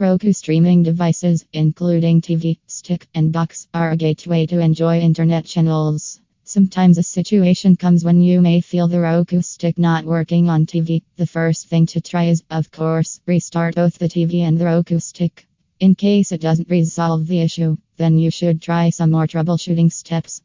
Roku streaming devices, including TV, stick, and box, are a gateway to enjoy internet channels. Sometimes a situation comes when you may feel the Roku stick not working on TV. The first thing to try is, of course, restart both the TV and the Roku stick. In case it doesn't resolve the issue, then you should try some more troubleshooting steps.